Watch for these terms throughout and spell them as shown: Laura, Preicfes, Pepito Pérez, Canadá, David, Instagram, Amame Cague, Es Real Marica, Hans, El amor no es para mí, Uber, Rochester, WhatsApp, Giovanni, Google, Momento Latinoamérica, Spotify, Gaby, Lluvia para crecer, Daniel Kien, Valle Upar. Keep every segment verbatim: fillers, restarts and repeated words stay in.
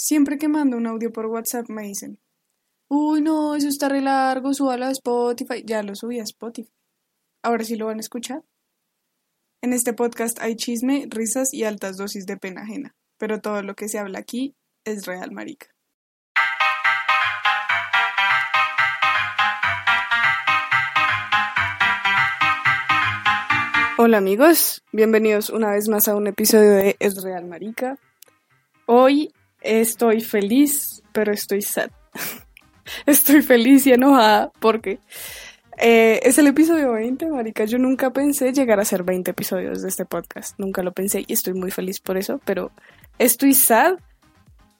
Siempre que mando un audio por WhatsApp me dicen: uy, no, eso está re largo, súbalo a Spotify. Ya lo subí a Spotify. Ahora sí lo van a escuchar. En este podcast hay chisme, risas y altas dosis de pena ajena. Pero todo lo que se habla aquí es real, marica. Hola amigos, bienvenidos una vez más a un episodio de Es Real Marica. Hoy estoy feliz, pero estoy sad. Estoy feliz y enojada porque eh, es el episodio veinte, marica. Yo nunca pensé llegar a hacer veinte episodios de este podcast. Nunca lo pensé y estoy muy feliz por eso, pero estoy sad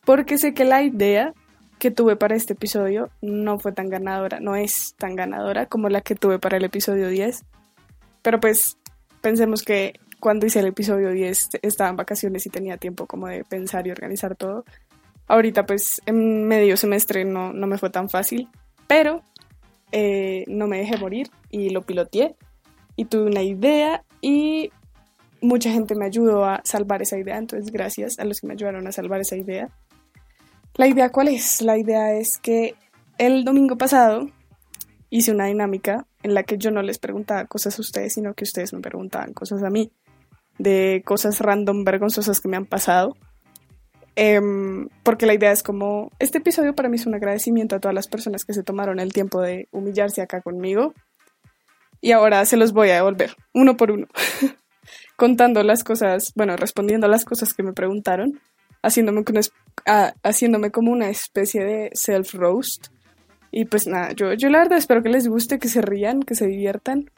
porque sé que la idea que tuve para este episodio no fue tan ganadora, no es tan ganadora como la que tuve para el episodio diez. Pero pues pensemos que cuando hice el episodio diez estaba en vacaciones y tenía tiempo como de pensar y organizar todo. Ahorita pues en medio semestre no, no me fue tan fácil, pero eh, no me dejé morir y lo piloteé y tuve una idea y mucha gente me ayudó a salvar esa idea, entonces gracias a los que me ayudaron a salvar esa idea. ¿La idea cuál es? La idea es que el domingo pasado hice una dinámica en la que yo no les preguntaba cosas a ustedes, sino que ustedes me preguntaban cosas a mí, de cosas random, vergonzosas que me han pasado, eh, porque la idea es como, este episodio para mí es un agradecimiento a todas las personas que se tomaron el tiempo de humillarse acá conmigo, y ahora se los voy a devolver, uno por uno, contando las cosas, bueno, respondiendo a las cosas que me preguntaron, haciéndome, una, ah, haciéndome como una especie de self-roast. Y pues nada, yo, yo la verdad espero que les guste, que se rían, que se diviertan.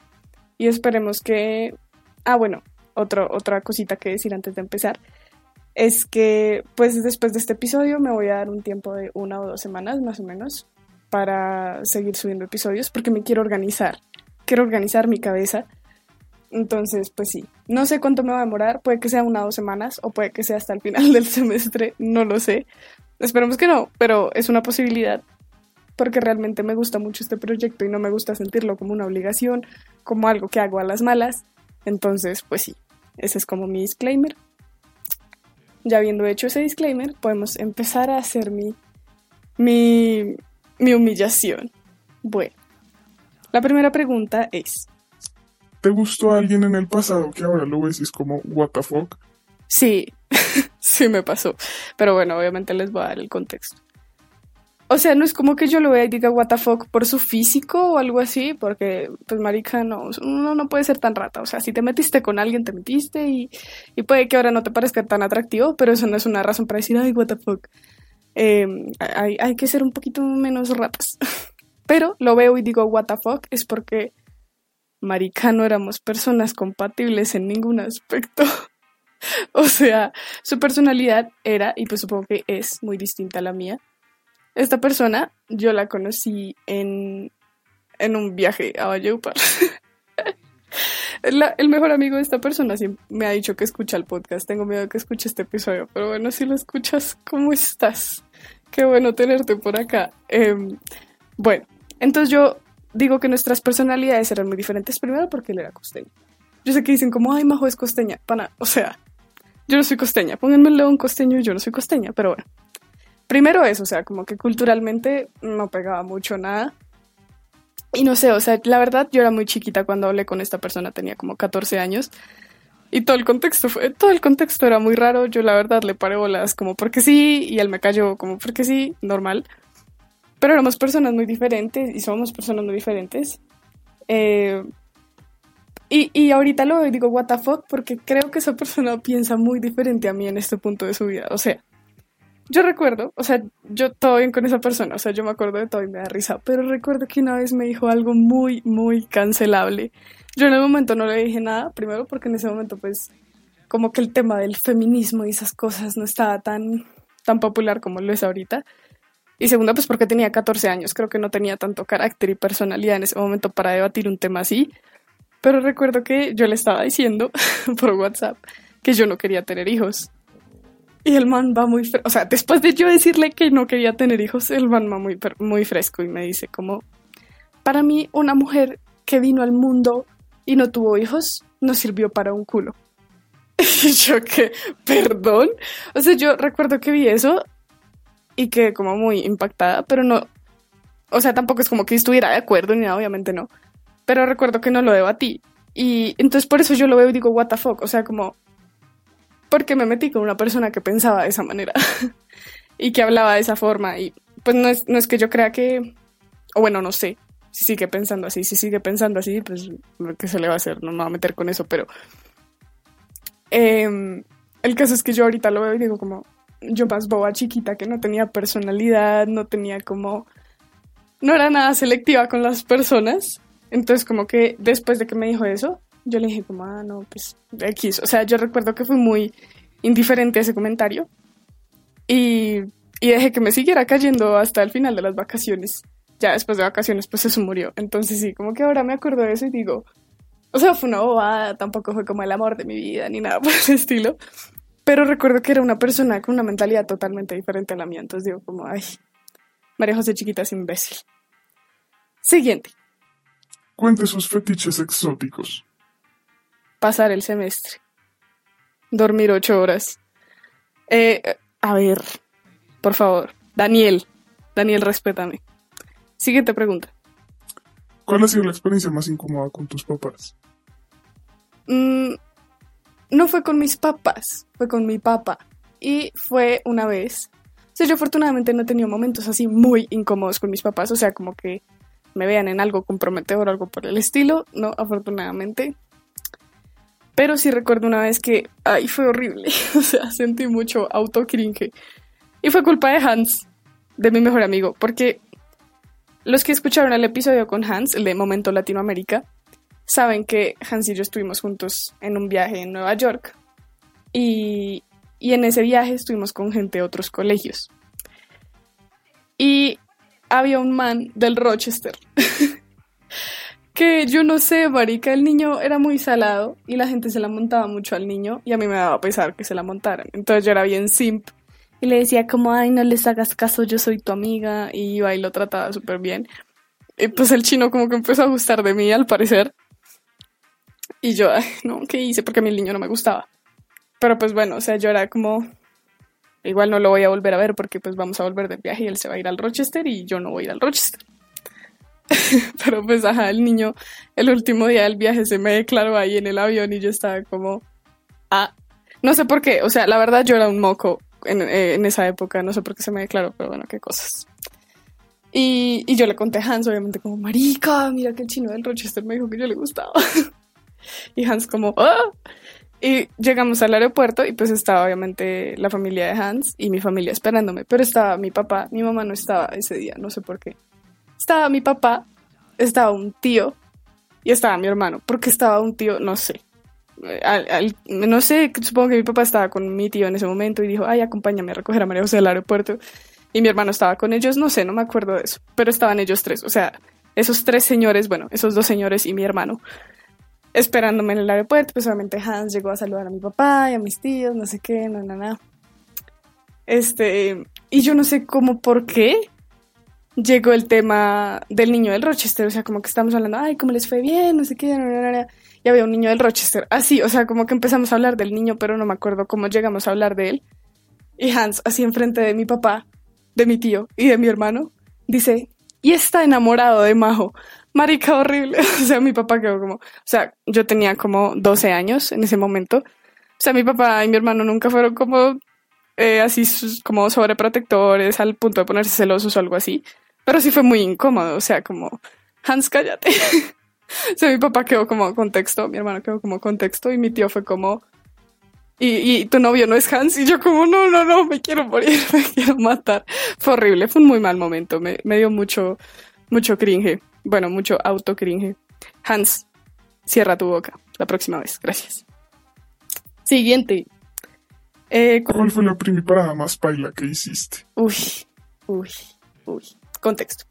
Y esperemos que... Ah, bueno, otro, otra cosita que decir antes de empezar. Es que pues después de este episodio me voy a dar un tiempo de una o dos semanas más o menos para seguir subiendo episodios porque me quiero organizar. Quiero organizar mi cabeza. Entonces, pues sí. No sé cuánto me va a demorar. Puede que sea una o dos semanas o puede que sea hasta el final del semestre. No lo sé. Esperemos que no, pero es una posibilidad. Porque realmente me gusta mucho este proyecto y no me gusta sentirlo como una obligación, como algo que hago a las malas. Entonces, pues sí, ese es como mi disclaimer. Ya habiendo hecho ese disclaimer, podemos empezar a hacer mi, mi, mi humillación. Bueno, la primera pregunta es... ¿Te gustó alguien en el pasado que ahora lo ves y es como, what the fuck? Sí, sí me pasó. Pero bueno, obviamente les voy a dar el contexto. O sea, no es como que yo lo vea y diga what the fuck por su físico o algo así, porque, pues, marica, no, uno no puede ser tan rata. O sea, si te metiste con alguien, te metiste y, y puede que ahora no te parezca tan atractivo, pero eso no es una razón para decir, ay, what the fuck. Eh, hay, hay que ser un poquito menos ratas. Pero lo veo y digo what the fuck es porque, marica, no éramos personas compatibles en ningún aspecto. O sea, su personalidad era, y pues supongo que es muy distinta a la mía. Esta persona yo la conocí en, en un viaje a Valle Upar. la, el mejor amigo de esta persona me ha dicho que escucha el podcast. Tengo miedo de que escuche este episodio, pero bueno, si lo escuchas, ¿cómo estás? Qué bueno tenerte por acá. Eh, bueno, entonces yo digo que nuestras personalidades eran muy diferentes. Primero porque él era costeño. Yo sé que dicen como, ay, Majo es costeña. Pana, o sea, yo no soy costeña. Pónganmelo un costeño y yo no soy costeña, pero bueno. Primero eso, o sea, como que culturalmente no pegaba mucho nada. Y no sé, o sea, la verdad yo era muy chiquita cuando hablé con esta persona, tenía como catorce años. Y todo el contexto fue, todo el contexto era muy raro, yo la verdad le paré bolas como porque sí, y él me cayó como porque sí, normal. Pero éramos personas muy diferentes y somos personas muy diferentes. Eh, y, y ahorita lo digo what the fuck porque creo que esa persona piensa muy diferente a mí en este punto de su vida, o sea. Yo recuerdo, o sea, yo todo bien con esa persona, o sea, yo me acuerdo de todo y me da risa, pero recuerdo que una vez me dijo algo muy, muy cancelable. Yo en el momento no le dije nada, primero porque en ese momento, pues, como que el tema del feminismo y esas cosas no estaba tan, tan popular como lo es ahorita. Y segundo, pues porque tenía catorce años, creo que no tenía tanto carácter y personalidad en ese momento para debatir un tema así. Pero recuerdo que yo le estaba diciendo por WhatsApp que yo no quería tener hijos. Y el man va muy fresco, o sea, después de yo decirle que no quería tener hijos, el man va muy, muy fresco y me dice como, para mí una mujer que vino al mundo y no tuvo hijos no sirvió para un culo. Y yo que, perdón, o sea, yo recuerdo que vi eso y quedé como muy impactada, pero no, o sea, tampoco es como que estuviera de acuerdo ni nada, obviamente no, pero recuerdo que no lo debatí, y entonces por eso yo lo veo y digo, what the fuck, o sea, como, ¿por qué me metí con una persona que pensaba de esa manera? Y que hablaba de esa forma, y pues no es, no es que yo crea que, o bueno, no sé, si sigue pensando así, si sigue pensando así, pues lo que se le va a hacer, no me va a meter con eso, pero eh, el caso es que yo ahorita lo veo y digo como, yo más boba chiquita que no tenía personalidad, no tenía como, no era nada selectiva con las personas, entonces como que después de que me dijo eso, yo le dije como, ah, no, pues X, o sea, yo recuerdo que fui muy indiferente a ese comentario, y, y dejé que me siguiera cayendo hasta el final de las vacaciones. Ya después de vacaciones, pues eso murió. Entonces sí, como que ahora me acuerdo de eso y digo, o sea, fue una bobada, tampoco fue como el amor de mi vida ni nada por ese estilo. Pero recuerdo que era una persona con una mentalidad totalmente diferente a la mía. Entonces digo como, ay, María José chiquita es imbécil. Siguiente. Cuente sus fetiches exóticos. Pasar el semestre. Dormir ocho horas. Eh, a ver, por favor, Daniel, Daniel, respétame. Siguiente pregunta. ¿Cuál ha sido la experiencia más incómoda con tus papás? Mm, no fue con mis papás, fue con mi papá. Y fue una vez. O sea, yo afortunadamente no he tenido momentos así muy incómodos con mis papás. O sea, como que me vean en algo comprometedor o algo por el estilo. No, afortunadamente. Pero sí recuerdo una vez que, ay, fue horrible. O sea, sentí mucho autocringe. Y fue culpa de Hans, de mi mejor amigo, porque... Los que escucharon el episodio con Hans, el de Momento Latinoamérica, saben que Hans y yo estuvimos juntos en un viaje en Nueva York y, y en ese viaje estuvimos con gente de otros colegios. Y había un man del Rochester que yo no sé, marica, el niño era muy salado y la gente se la montaba mucho al niño y a mí me daba pesar que se la montaran. Entonces yo era bien simp. Y le decía como, ay, no les hagas caso, yo soy tu amiga. Y iba y lo trataba súper bien. Y pues el chino como que empezó a gustar de mí, al parecer. Y yo, ay, no, ¿qué hice? Porque a mí el niño no me gustaba. Pero pues bueno, o sea, yo era como... Igual no lo voy a volver a ver porque pues vamos a volver de viaje y él se va a ir al Rochester y yo no voy a ir al Rochester. Pero pues ajá, el niño el último día del viaje se me declaró ahí en el avión y yo estaba como... Ah, no sé por qué, o sea, la verdad yo era un moco. En, en esa época, no sé por qué se me declaró, pero bueno, qué cosas. Y, y yo le conté a Hans, obviamente, como, marica, mira que el chino del Rochester me dijo que yo le gustaba. Y Hans como, ¡ah! Y llegamos al aeropuerto y pues estaba obviamente la familia de Hans y mi familia esperándome, pero estaba mi papá, mi mamá no estaba ese día, no sé por qué. Estaba mi papá, estaba un tío y estaba mi hermano. ¿Por qué estaba un tío? No sé. Al, al, no sé, supongo que mi papá estaba con mi tío en ese momento y dijo, ay, acompáñame a recoger a María José del aeropuerto, y mi hermano estaba con ellos, no sé, no me acuerdo de eso, pero estaban ellos tres, o sea, esos tres señores, bueno, esos dos señores y mi hermano esperándome en el aeropuerto. Pues obviamente Hans llegó a saludar a mi papá y a mis tíos, no sé qué, no, no, no este, y yo no sé cómo, por qué llegó el tema del niño del Rochester, o sea, como que estamos hablando, ay, cómo les fue bien, no sé qué, no, no, no. Y había un niño del Rochester, así, o sea, como que empezamos a hablar del niño, pero no me acuerdo cómo llegamos a hablar de él. Y Hans, así enfrente de mi papá, de mi tío y de mi hermano, dice, y está enamorado de Majo. Marica, horrible. O sea, mi papá quedó como, o sea, yo tenía como doce años en ese momento. O sea, mi papá y mi hermano nunca fueron como, eh, así, como sobreprotectores al punto de ponerse celosos o algo así. Pero sí fue muy incómodo, o sea, como, Hans, cállate. O sea, mi papá quedó como contexto, mi hermano quedó como contexto y mi tío fue como, y, y tu novio no es Hans, y yo como, no, no, no, me quiero morir, me quiero matar. Fue horrible, fue un muy mal momento, me, me dio mucho, mucho cringe, bueno, mucho auto cringe. Hans, cierra tu boca la próxima vez, gracias. Siguiente. Eh, ¿Cuál fue la primera parada más paila que hiciste? Uy, uy, uy, contexto.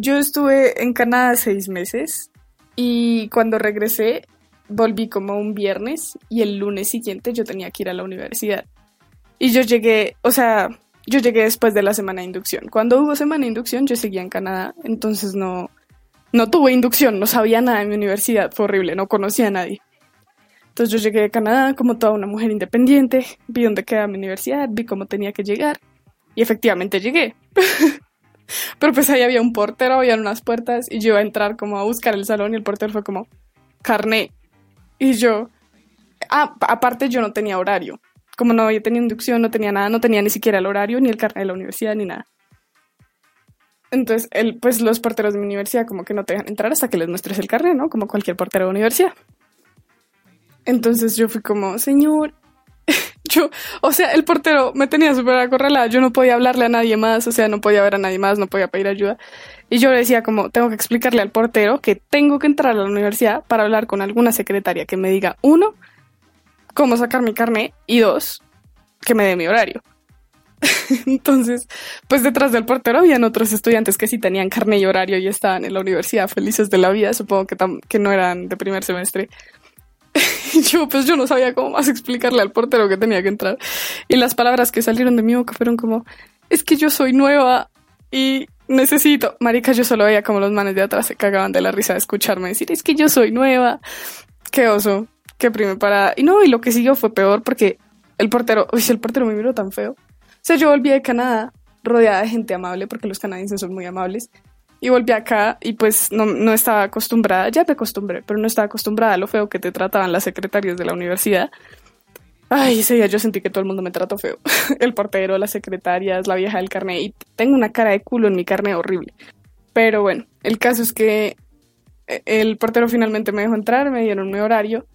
Yo estuve en Canadá seis meses y cuando regresé volví como un viernes y el lunes siguiente yo tenía que ir a la universidad. Y yo llegué, o sea, yo llegué después de la semana de inducción. Cuando hubo semana de inducción yo seguía en Canadá, entonces no, no tuve inducción, no sabía nada de mi universidad, fue horrible, no conocía a nadie. Entonces yo llegué de Canadá como toda una mujer independiente, vi dónde quedaba mi universidad, vi cómo tenía que llegar. Y efectivamente llegué. Pero pues ahí había un portero, había unas puertas, y yo iba a entrar como a buscar el salón, y el portero fue como, carné. Y yo, ah, aparte yo no tenía horario. Como no había tenido inducción, no tenía nada, no tenía ni siquiera el horario, ni el carné de la universidad, ni nada. Entonces, el, pues los porteros de mi universidad como que no te dejan entrar hasta que les muestres el carné, ¿no? Como cualquier portero de universidad. Entonces yo fui como, señor... Yo, o sea, el portero me tenía súper acorralada, yo no podía hablarle a nadie más, o sea, no podía ver a nadie más, no podía pedir ayuda. Y yo le decía como, tengo que explicarle al portero que tengo que entrar a la universidad para hablar con alguna secretaria que me diga, uno, cómo sacar mi carné, y dos, que me dé mi horario. Entonces, pues detrás del portero habían otros estudiantes que sí tenían carné y horario y estaban en la universidad felices de la vida, supongo que, tam- que no eran de primer semestre. Y yo, pues yo no sabía cómo más explicarle al portero que tenía que entrar. Y las palabras que salieron de mi boca fueron como, es que yo soy nueva y necesito... Marica, yo solo veía como los manes de atrás se cagaban de la risa de escucharme decir, es que yo soy nueva. Qué oso, qué primer parada. Y no, y lo que siguió fue peor porque el portero... Uy, el portero me miró tan feo. O sea, yo volví de Canadá rodeada de gente amable porque los canadienses son muy amables. Y volví acá y pues no, no estaba acostumbrada, ya me acostumbré, pero no estaba acostumbrada a lo feo que te trataban las secretarias de la universidad. Ay, ese día yo sentí que todo el mundo me trató feo. El portero, las secretarias, la vieja del carné. Y tengo una cara de culo en mi carné horrible. Pero bueno, el caso es que el portero finalmente me dejó entrar, me dieron mi horario.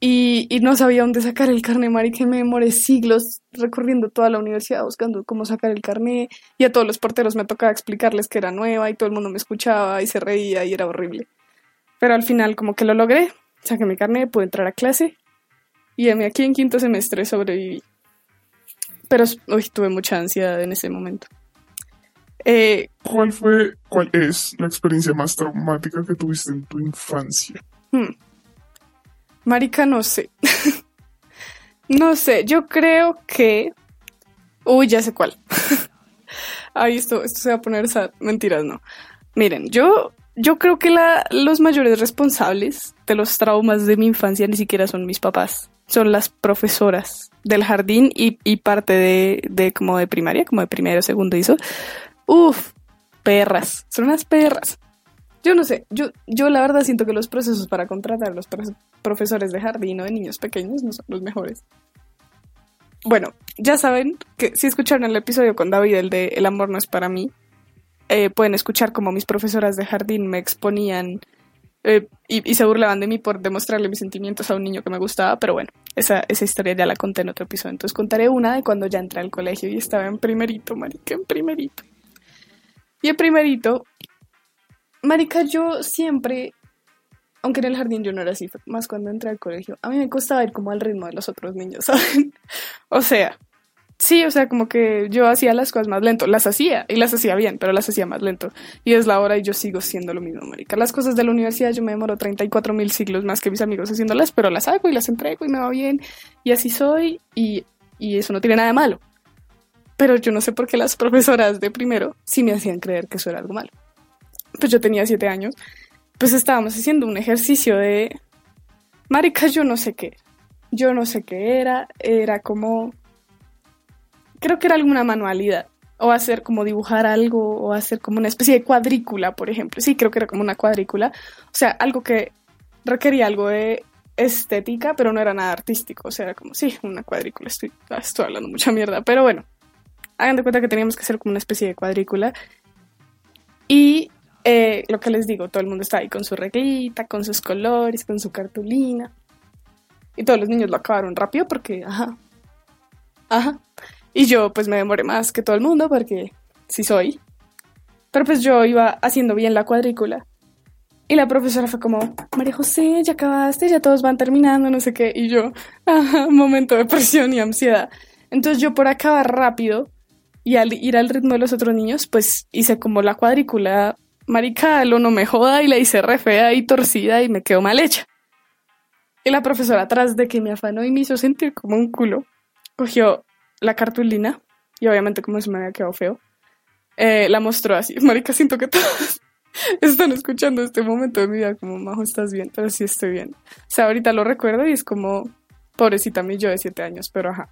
Y, y no sabía dónde sacar el carné, marica, y me demoré siglos recorriendo toda la universidad buscando cómo sacar el carné, y a todos los porteros me tocaba explicarles que era nueva, y todo el mundo me escuchaba, y se reía, y era horrible. Pero al final como que lo logré, saqué mi carné, pude entrar a clase, y aquí en quinto semestre sobreviví. Pero uy, tuve mucha ansiedad en ese momento. Eh, ¿Cuál fue, cuál es la experiencia más traumática que tuviste en tu infancia? Hmm. Marica, no sé. No sé, yo creo que... Uy, ya sé cuál. Ahí esto, esto se va a poner sad. Mentiras, no. Miren, yo, yo creo que la, los mayores responsables de los traumas de mi infancia ni siquiera son mis papás. Son las profesoras del jardín y, y parte de, de como de primaria, como de primero, segundo y eso. Uf, perras. Son unas perras. Yo no sé, yo, yo la verdad siento que los procesos para contratar a los profesores de jardín o de niños pequeños no son los mejores. Bueno, ya saben que si escucharon el episodio con David, el de El amor no es para mí, eh, pueden escuchar cómo mis profesoras de jardín me exponían eh, y, y se burlaban de mí por demostrarle mis sentimientos a un niño que me gustaba, pero bueno, esa, esa historia ya la conté en otro episodio. Entonces contaré una de cuando ya entré al colegio y estaba en primerito, marica, en primerito. Y en primerito... Marica, yo siempre, aunque en el jardín yo no era así, más cuando entré al colegio, a mí me costaba ir como al ritmo de los otros niños, ¿saben? O sea, sí, o sea, como que yo hacía las cosas más lento, las hacía, y las hacía bien, pero las hacía más lento, y es la hora y yo sigo siendo lo mismo, marica. Las cosas de la universidad yo me demoro treinta y cuatro mil siglos más que mis amigos haciéndolas, pero las hago y las entrego y me va bien, y así soy, y, y eso no tiene nada de malo. Pero yo no sé por qué las profesoras de primero sí me hacían creer que eso era algo malo. Pues yo tenía siete años, pues estábamos haciendo un ejercicio de... Marica, yo no sé qué. Yo no sé qué era. Era como... Creo que era alguna manualidad. O hacer como dibujar algo, o hacer como una especie de cuadrícula, por ejemplo. Sí, creo que era como una cuadrícula. O sea, algo que requería algo de estética, pero no era nada artístico. O sea, era como, sí, una cuadrícula. Estoy, estoy hablando mucha mierda, pero bueno. Hagan de cuenta que teníamos que hacer como una especie de cuadrícula. Y... Eh, lo que les digo, todo el mundo está ahí con su reglita, con sus colores, con su cartulina. Y todos los niños lo acabaron rápido porque, ajá, ajá. Y yo pues me demoré más que todo el mundo porque sí soy. Pero pues yo iba haciendo bien la cuadrícula. Y la profesora fue como, María José, ya acabaste, ya todos van terminando, no sé qué. Y yo, ajá, momento de presión y ansiedad. Entonces yo por acabar rápido y al ir al ritmo de los otros niños, pues hice como la cuadrícula... Marica, lo no me joda, y la hice re fea y torcida y me quedó mal hecha. Y la profesora, atrás de que me afanó y me hizo sentir como un culo, cogió la cartulina y obviamente como se me había quedado feo, eh, la mostró así. Marica, siento que todos están escuchando este momento de mi vida como, Majo, ¿estás bien? Pero sí estoy bien. O sea, ahorita lo recuerdo y es como, pobrecita mi yo de siete años, pero ajá.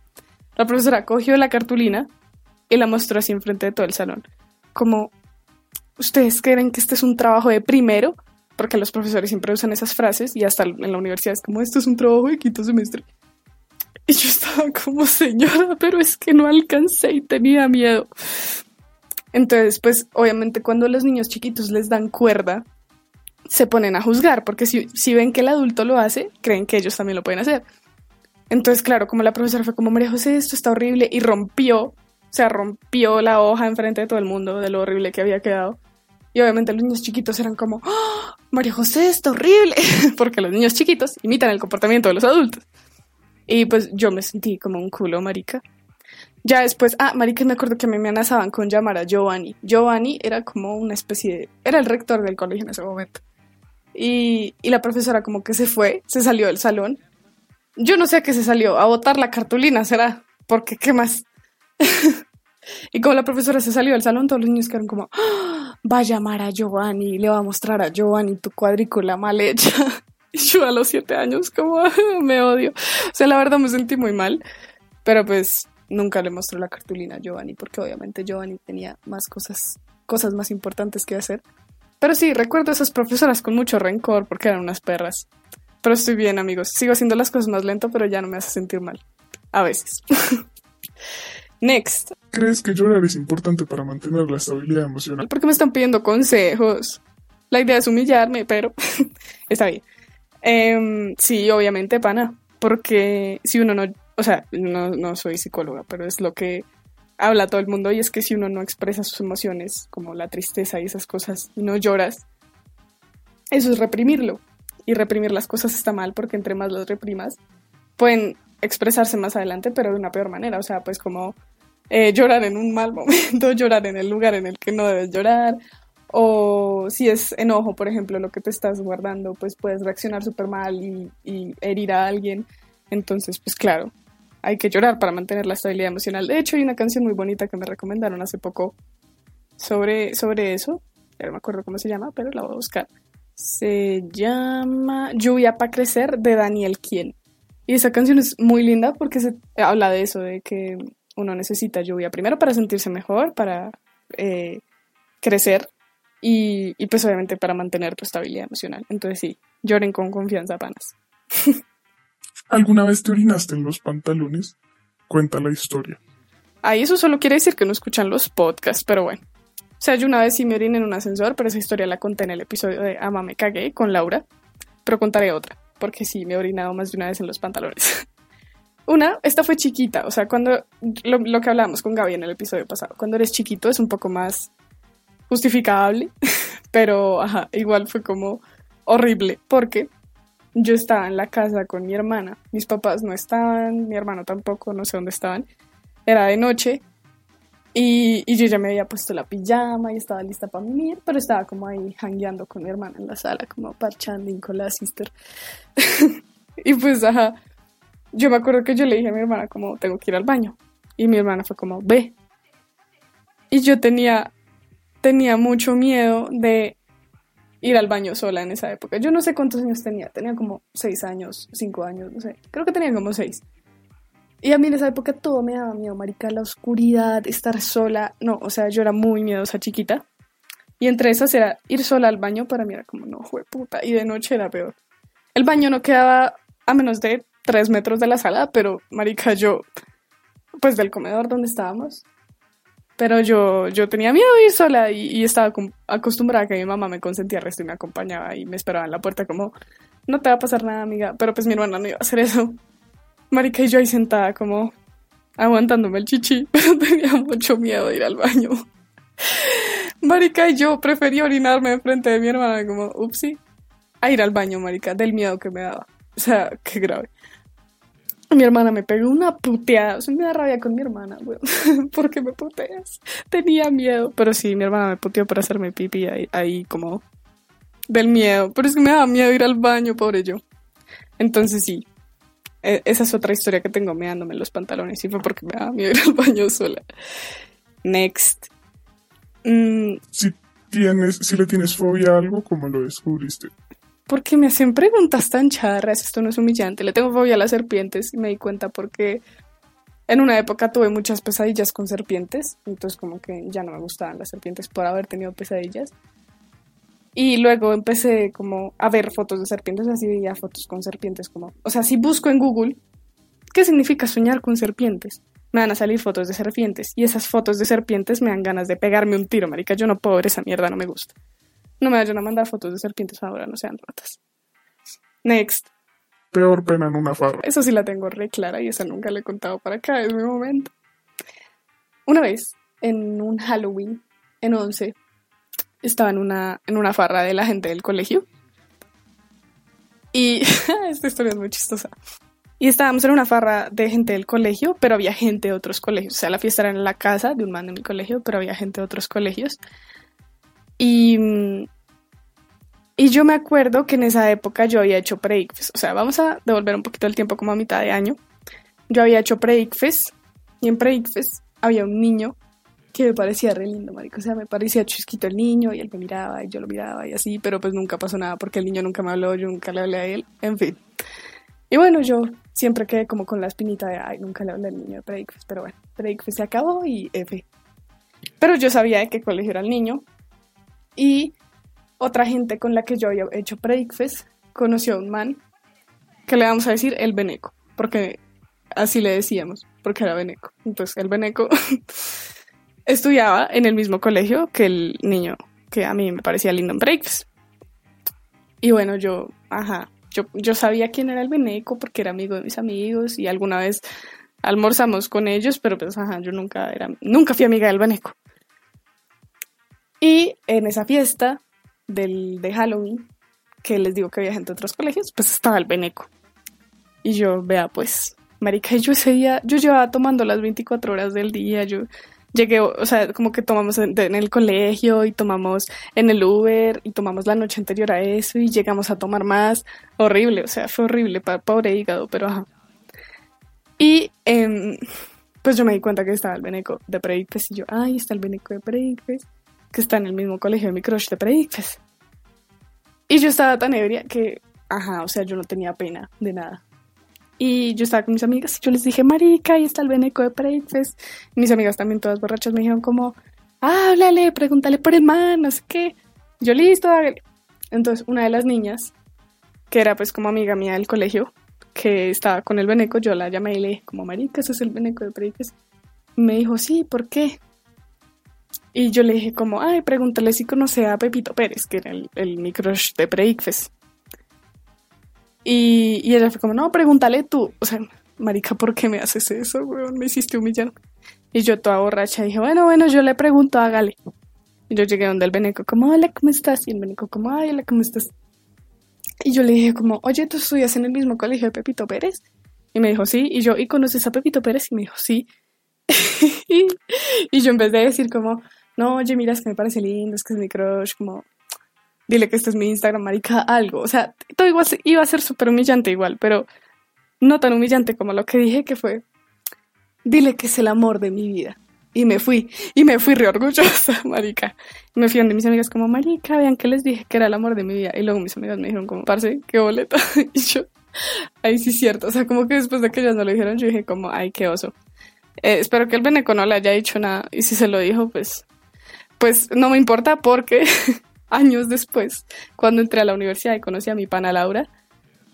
La profesora cogió la cartulina y la mostró así enfrente de todo el salón. Como, ¿ustedes creen que este es un trabajo de primero? Porque los profesores siempre usan esas frases y hasta en la universidad es como, esto es un trabajo de quinto semestre. Y yo estaba como, señora, pero es que no alcancé y tenía miedo. Entonces, pues, obviamente cuando los niños chiquitos les dan cuerda, se ponen a juzgar, porque si, si ven que el adulto lo hace, creen que ellos también lo pueden hacer. Entonces, claro, como la profesora fue como, María José, esto está horrible, y rompió, o sea, rompió la hoja enfrente de todo el mundo de lo horrible que había quedado. Y obviamente los niños chiquitos eran como, ¡oh, María José, está horrible! Porque los niños chiquitos imitan el comportamiento de los adultos. Y pues yo me sentí como un culo, marica. Ya después, ah, marica, me acuerdo que a mí me amenazaban con llamar a Giovanni. Giovanni era como una especie de... era el rector del colegio en ese momento. Y, y la profesora como que se fue, se salió del salón. Yo no sé a qué se salió, a botar la cartulina, ¿será? Porque, ¿qué más? Y como la profesora se salió del salón, todos los niños quedaron como... ¡oh! Va a llamar a Giovanni, le va a mostrar a Giovanni tu cuadrícula mal hecha. Y yo a los siete años como me odio. O sea, la verdad me sentí muy mal, pero pues nunca le mostré la cartulina a Giovanni porque obviamente Giovanni tenía más cosas, cosas más importantes que hacer. Pero sí, recuerdo a esas profesoras con mucho rencor porque eran unas perras. Pero estoy bien, amigos. Sigo haciendo las cosas más lento, pero ya no me hace sentir mal. A veces. Next. ¿Crees que llorar es importante para mantener la estabilidad emocional? ¿Por qué me están pidiendo consejos? La idea es humillarme, pero está bien. Eh, sí, obviamente, pana, porque si uno no, o sea, no, no soy psicóloga, pero es lo que habla todo el mundo y es que si uno no expresa sus emociones, como la tristeza y esas cosas, y no lloras, eso es reprimirlo. Y reprimir las cosas está mal porque entre más las reprimas, pueden expresarse más adelante, pero de una peor manera, o sea, pues como eh, llorar en un mal momento, llorar en el lugar en el que no debes llorar, o si es enojo, por ejemplo, lo que te estás guardando, pues puedes reaccionar súper mal y, y herir a alguien, entonces, pues claro, hay que llorar para mantener la estabilidad emocional. De hecho, hay una canción muy bonita que me recomendaron hace poco sobre, sobre eso, ya no me acuerdo cómo se llama, pero la voy a buscar. Se llama Lluvia para crecer, de Daniel Kien. Y esa canción es muy linda porque se habla de eso, de que uno necesita lluvia primero para sentirse mejor, para eh, crecer y, y pues obviamente para mantener tu estabilidad emocional. Entonces sí, lloren con confianza, panas. ¿Alguna vez te orinaste en los pantalones? Cuenta la historia. Ay, eso solo quiere decir que no escuchan los podcasts, pero bueno. O sea, yo una vez sí me oriné en un ascensor, pero esa historia la conté en el episodio de Amame Cague con Laura, pero contaré otra. Porque sí, me he orinado más de una vez en los pantalones. Una, esta fue chiquita, o sea, cuando lo, lo que hablábamos con Gaby en el episodio pasado, cuando eres chiquito es un poco más justificable, pero ajá, igual fue como horrible, porque yo estaba en la casa con mi hermana, mis papás no estaban, mi hermano tampoco, no sé dónde estaban, era de noche, y, y yo ya me había puesto la pijama y estaba lista para mimir, pero estaba como ahí hangueando con mi hermana en la sala, como parchando con la sister. Y pues, ajá, yo me acuerdo que yo le dije a mi hermana como, tengo que ir al baño. Y mi hermana fue como, ve. Y yo tenía, tenía mucho miedo de ir al baño sola en esa época. Yo no sé cuántos años tenía, tenía como seis años, cinco años, no sé, creo que tenía como seis. Y a mí en esa época todo me daba miedo, marica, la oscuridad, estar sola, no, o sea, yo era muy miedosa chiquita. Y entre esas era ir sola al baño, para mí era como, no, jueputa, y de noche era peor. El baño no quedaba a menos de tres metros de la sala, pero, marica, yo, pues del comedor donde estábamos, pero yo, yo tenía miedo de ir sola y, y estaba acostumbrada a que mi mamá me consentía el resto y me acompañaba y me esperaba en la puerta como, no te va a pasar nada, amiga, pero pues mi hermana no iba a hacer eso. Marica, y yo ahí sentada como aguantándome el chichi, pero tenía mucho miedo de ir al baño. Marica, y yo prefería orinarme enfrente de mi hermana como, upsi, a ir al baño, marica, del miedo que me daba. O sea, qué grave. Mi hermana me pegó una puteada. O sea, me da rabia con mi hermana, güey. ¿Por qué me puteas? Tenía miedo. Pero sí, mi hermana me puteó para hacerme pipí ahí, ahí como del miedo. Pero es que me daba miedo ir al baño, pobre yo. Entonces sí. Esa es otra historia que tengo meándome en los pantalones y fue porque me daba miedo ir al baño sola. Next. Mm. Si tienes, si le tienes fobia a algo, ¿cómo lo descubriste? ¿Por qué me hacen preguntas tan charras? Esto no es humillante. Le tengo fobia a las serpientes y me di cuenta porque En una época tuve muchas pesadillas con serpientes, entonces como que ya no me gustaban las serpientes por haber tenido pesadillas. Y luego empecé como a ver fotos de serpientes, así veía fotos con serpientes. Como, o sea, si busco en Google, ¿qué significa soñar con serpientes? Me van a salir fotos de serpientes, y esas fotos de serpientes me dan ganas de pegarme un tiro, marica. Yo no puedo ver esa mierda, no me gusta. No me vayan a mandar fotos de serpientes ahora, no sean ratas. Next. Peor pena en una farra. Eso sí la tengo re clara y esa nunca la he contado para acá, es mi momento. Una vez, en un Halloween, en once, estaba en una, en una farra de la gente del colegio. Y esta historia es muy chistosa. Y estábamos en una farra de gente del colegio, pero había gente de otros colegios. O sea, la fiesta era en la casa de un man de mi colegio, pero había gente de otros colegios. Y... Y yo me acuerdo que en esa época yo había hecho Preicfes. O sea, vamos a devolver un poquito el tiempo como a mitad de año. Yo había hecho Preicfes y en Preicfes había un niño que me parecía re lindo, marico. O sea, me parecía chusquito el niño y él me miraba y yo lo miraba y así, pero pues nunca pasó nada porque el niño nunca me habló, yo nunca le hablé a él, en fin. Y bueno, yo siempre quedé como con la espinita de, ay, nunca le hablé al niño de Preicfes, pero bueno, Preicfes se acabó y F. Pero yo sabía de qué colegio era el niño y... Otra gente con la que yo había hecho Preicfes conoció a un man que le vamos a decir el Beneco, porque así le decíamos, porque era Beneco. Entonces el Beneco estudiaba en el mismo colegio que el niño que a mí me parecía lindo en Preicfes. Y bueno, yo, ajá, yo, yo sabía quién era el Beneco porque era amigo de mis amigos y alguna vez almorzamos con ellos, pero pues ajá, yo nunca, era, nunca fui amiga del Beneco. Y en esa fiesta... Del, de Halloween, que les digo que había gente de otros colegios, pues estaba el Beneco. Y yo, vea, pues, marica, yo ese día, yo llevaba tomando las veinticuatro horas del día, yo llegué, o sea, como que tomamos en, en el colegio y tomamos en el Uber y tomamos la noche anterior a eso y llegamos a tomar más. Horrible, o sea, fue horrible, pa, pobre hígado, pero ajá. Y, eh, pues yo me di cuenta que estaba el Beneco de Preicfes y yo, ay, está el Beneco de Preicfes, que está en el mismo colegio de mi crush de Preicfes. Y yo estaba tan ebria que, ajá, o sea, yo no tenía pena de nada. Y yo estaba con mis amigas y yo les dije, marica, ahí está el Beneco de Preicfes. Mis amigas también todas borrachas me dijeron como, háblale, pregúntale por el man, no sé qué. Yo, listo, hágale. Entonces una de las niñas, que era pues como amiga mía del colegio, que estaba con el Beneco, yo la llamé y le dije como, marica, ese es el Beneco de Preicfes. Me dijo, sí, ¿por qué? Y yo le dije como, ay, pregúntale si conocía a Pepito Pérez, que era el, el mi crush de Preicfes. Y, y ella fue como, no, pregúntale tú. O sea, marica, ¿por qué me haces eso, weón? Me hiciste humillar. Y yo toda borracha dije, bueno, bueno, yo le pregunto, hágale. Y yo llegué donde el Beneco como, hola, ¿cómo estás? Y el Beneco como, ay, hola, ¿cómo estás? Y yo le dije como, oye, ¿tú estudias en el mismo colegio de Pepito Pérez? Y me dijo, sí. Y yo, ¿y conoces a Pepito Pérez? Y me dijo, sí. Y yo en vez de decir como... No, oye, mira, es que me parece lindo, es que es mi crush, como, dile que este es mi Instagram, marica, algo. O sea, todo igual iba a ser súper humillante igual, pero no tan humillante como lo que dije, que fue, dile que es el amor de mi vida. Y me fui, y me fui re orgullosa, marica. Y me fui donde mis amigas como, marica, vean que les dije que era el amor de mi vida. Y luego mis amigas me dijeron como, parce, qué boleta. Y yo, ay, sí, cierto. O sea, como que después de que ellas no lo dijeron, yo dije como, ay, qué oso. Eh, espero que el Beneco no le haya dicho nada. Y si se lo dijo, pues... Pues no me importa porque años después, cuando entré a la universidad y conocí a mi pana Laura,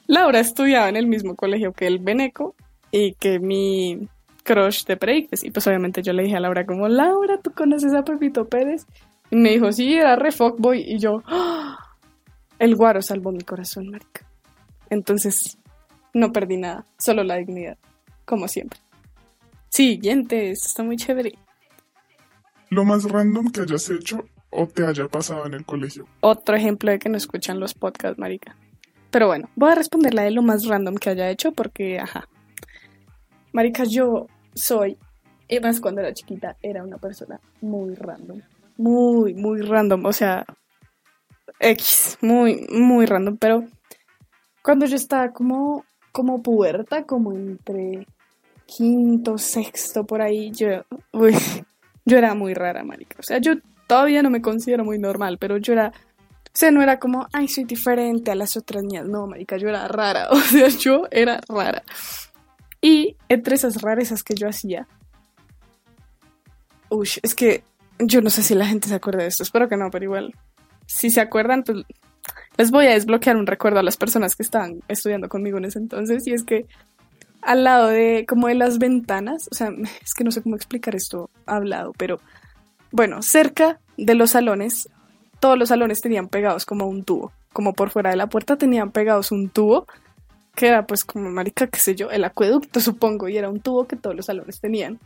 Laura estudiaba en el mismo colegio que el Beneco y que mi crush de Preicfes. Y pues obviamente yo le dije a Laura como, Laura, ¿tú conoces a Pepito Pérez? Y me dijo, sí, era re fuckboy. Y yo, ¡oh! El guaro salvó mi corazón, marica. Entonces no perdí nada, solo la dignidad, como siempre. Siguiente, esto está muy chévere. Lo más random que hayas hecho o te haya pasado en el colegio. Otro ejemplo de que no escuchan los podcasts, marica. Pero bueno, voy a responder la de lo más random que haya hecho porque, ajá. Marica, yo soy, y más cuando era chiquita, era una persona muy random. Muy, muy random, o sea, X, muy, muy random. Pero cuando yo estaba como, como puberta, como entre quinto, sexto, por ahí, yo... Uy... Yo era muy rara, marica. O sea, yo todavía no me considero muy normal, pero yo era... O sea, no era como, ay, soy diferente a las otras niñas. No, marica, yo era rara. O sea, yo era rara. Y entre esas rarezas que yo hacía, uy, es que yo no sé si la gente se acuerda de esto, espero que no, pero igual, si se acuerdan, pues les voy a desbloquear un recuerdo a las personas que estaban estudiando conmigo en ese entonces, y es que al lado de, como de las ventanas, o sea, es que no sé cómo explicar esto hablado, pero bueno, cerca de los salones, todos los salones tenían pegados como un tubo, como por fuera de la puerta tenían pegados un tubo, que era pues como, marica, qué sé yo, el acueducto supongo, y era un tubo que todos los salones tenían.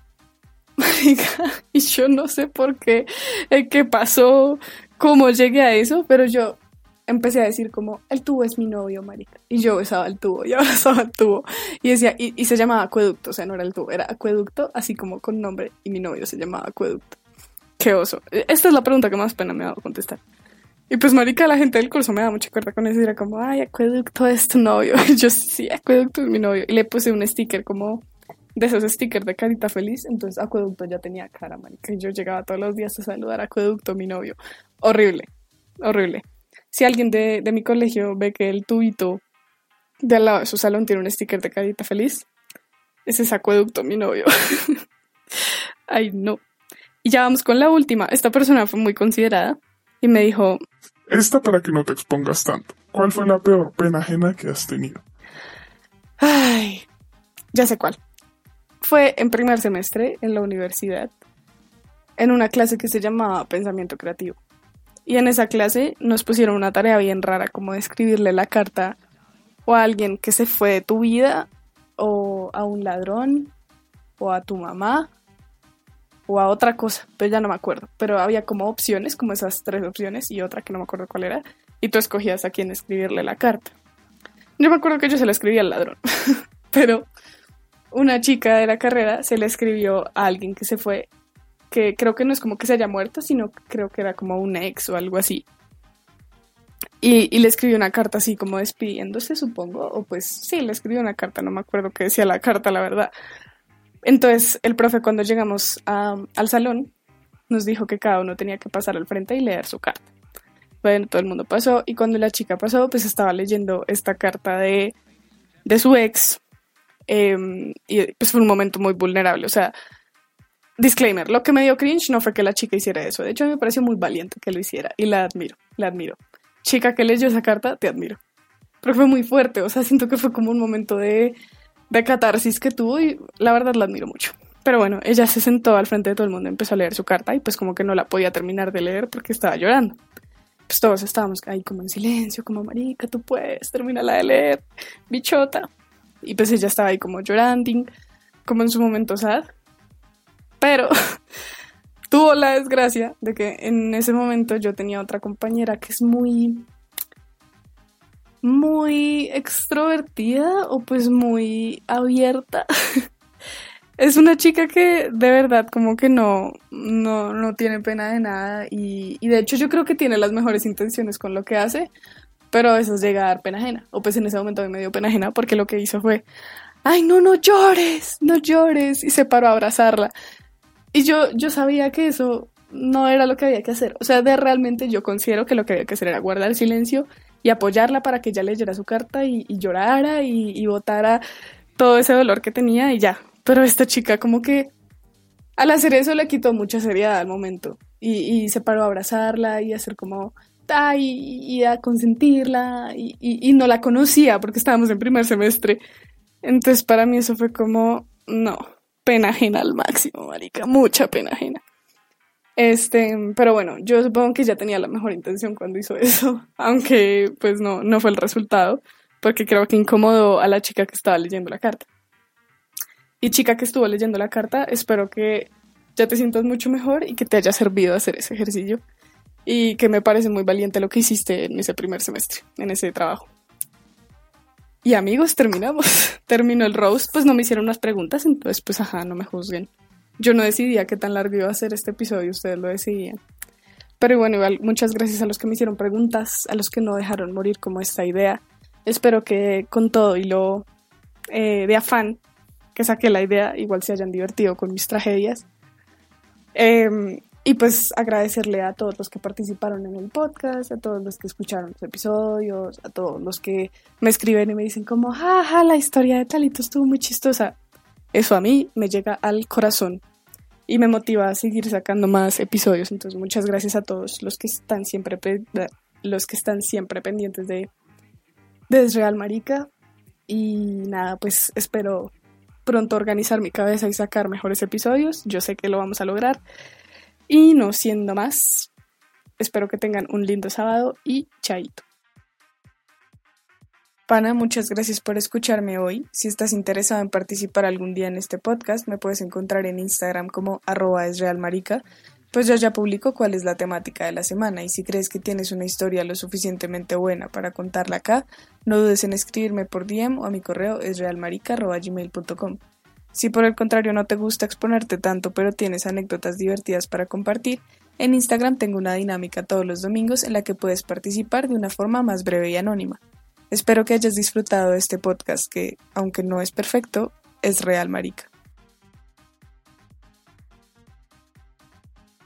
Marica, y yo no sé por qué, eh, qué pasó, cómo llegué a eso, pero yo empecé a decir como, el tubo es mi novio, marica, y yo besaba el tubo, y abrazaba el tubo, y decía, y, y se llamaba acueducto, o sea, no era el tubo, era acueducto, así como con nombre, y mi novio se llamaba acueducto. Qué oso, esta es la pregunta que más pena me ha dado contestar. Y pues, marica, la gente del curso me da mucha cuerda con eso, y era como, ay, acueducto es tu novio, y yo, sí, acueducto es mi novio, y le puse un sticker como... de esos stickers de carita feliz, entonces acueducto ya tenía cara, marica, y yo llegaba todos los días a saludar a acueducto, mi novio. Horrible, horrible. Si alguien de, de mi colegio ve que el tubito de al lado de su salón tiene un sticker de carita feliz, ese es acueducto, mi novio. Ay, no. Y ya vamos con la última. Esta persona fue muy considerada y me dijo... Esta para que no te expongas tanto. ¿Cuál fue la peor pena ajena que has tenido? Ay, ya sé cuál. Fue en primer semestre en la universidad, en una clase que se llamaba Pensamiento Creativo. Y en esa clase nos pusieron una tarea bien rara, como de escribirle la carta o a alguien que se fue de tu vida, o a un ladrón, o a tu mamá, o a otra cosa, pero ya no me acuerdo. Pero había como opciones, como esas tres opciones, y otra que no me acuerdo cuál era, y tú escogías a quién escribirle la carta. Yo me acuerdo que yo se la escribí al ladrón, pero... una chica de la carrera se le escribió a alguien que se fue, que creo que no es como que se haya muerto, sino que creo que era como un ex o algo así. Y, y le escribió una carta así como despidiéndose, supongo, o pues sí, le escribió una carta, no me acuerdo qué decía la carta, la verdad. Entonces el profe, cuando llegamos a, al salón, nos dijo que cada uno tenía que pasar al frente y leer su carta. Bueno, todo el mundo pasó, y cuando la chica pasó, pues estaba leyendo esta carta de, de su ex. Eh, y pues fue un momento muy vulnerable, o sea, disclaimer, lo que me dio cringe no fue que la chica hiciera eso, de hecho me pareció muy valiente que lo hiciera y la admiro, la admiro, chica que leyó esa carta, te admiro, pero fue muy fuerte, o sea, siento que fue como un momento de, de catarsis que tuvo y la verdad la admiro mucho, pero bueno, ella se sentó al frente de todo el mundo, empezó a leer su carta y pues como que no la podía terminar de leer porque estaba llorando. Pues todos estábamos ahí como en silencio, como marica, tú puedes, termínala de leer, bichota. Y pues ella estaba ahí como llorando, como en su momento sad. Pero tuvo la desgracia de que en ese momento yo tenía otra compañera que es muy, muy extrovertida o pues muy abierta. Es una chica que de verdad como que no, no, no tiene pena de nada y, y de hecho yo creo que tiene las mejores intenciones con lo que hace. Pero a veces llega a dar pena ajena, o pues en ese momento a mí me dio pena ajena porque lo que hizo fue, ay no, no llores, no llores, y se paró a abrazarla, y yo, yo sabía que eso no era lo que había que hacer, o sea, de realmente yo considero que lo que había que hacer era guardar silencio y apoyarla para que ella leyera su carta y, y llorara y, y botara todo ese dolor que tenía y ya, pero esta chica como que al hacer eso le quitó mucha seriedad al momento, y, y se paró a abrazarla y a hacer como... Y, y a consentirla y, y, y no la conocía porque estábamos en primer semestre, entonces para mí eso fue como no, pena ajena al máximo, marica, mucha pena ajena. Este, pero bueno, yo supongo que ya tenía la mejor intención cuando hizo eso, aunque pues no, no fue el resultado porque creo que incomodó a la chica que estaba leyendo la carta. Y chica que estuvo leyendo la carta, espero que ya te sientas mucho mejor y que te haya servido hacer ese ejercicio. Y que me parece muy valiente lo que hiciste en ese primer semestre, en ese trabajo. Y amigos, terminamos. Terminó el roast, pues no me hicieron unas preguntas, entonces pues ajá, no me juzguen. Yo no decidía qué tan largo iba a ser este episodio, ustedes lo decidían. Pero bueno, igual, muchas gracias a los que me hicieron preguntas, a los que no dejaron morir como esta idea. Espero que con todo y lo eh, de afán que saqué la idea, igual se hayan divertido con mis tragedias. Eh... Y pues agradecerle a todos los que participaron en el podcast, a todos los que escucharon los episodios, a todos los que me escriben y me dicen como, jaja, la historia de Talito estuvo muy chistosa. eso a mí me llega al corazón y me motiva a seguir sacando más episodios. Entonces, muchas gracias a todos los que están siempre, pe- los que están siempre pendientes de, de Es Real Marica. Y nada, pues espero pronto organizar mi cabeza y sacar mejores episodios. Yo sé que lo vamos a lograr. Y no siendo más, espero que tengan un lindo sábado y chaito. Pana, muchas gracias por escucharme hoy. Si estás interesado en participar algún día en este podcast, me puedes encontrar en Instagram como arroba esrealmarica, pues yo ya publico cuál es la temática de la semana, y si crees que tienes una historia lo suficientemente buena para contarla acá, no dudes en escribirme por D M o a mi correo esrealmarica arroba gmail punto com. Si por el contrario no te gusta exponerte tanto, pero tienes anécdotas divertidas para compartir, en Instagram tengo una dinámica todos los domingos en la que puedes participar de una forma más breve y anónima. Espero que hayas disfrutado de este podcast que, aunque no es perfecto, es real, marica.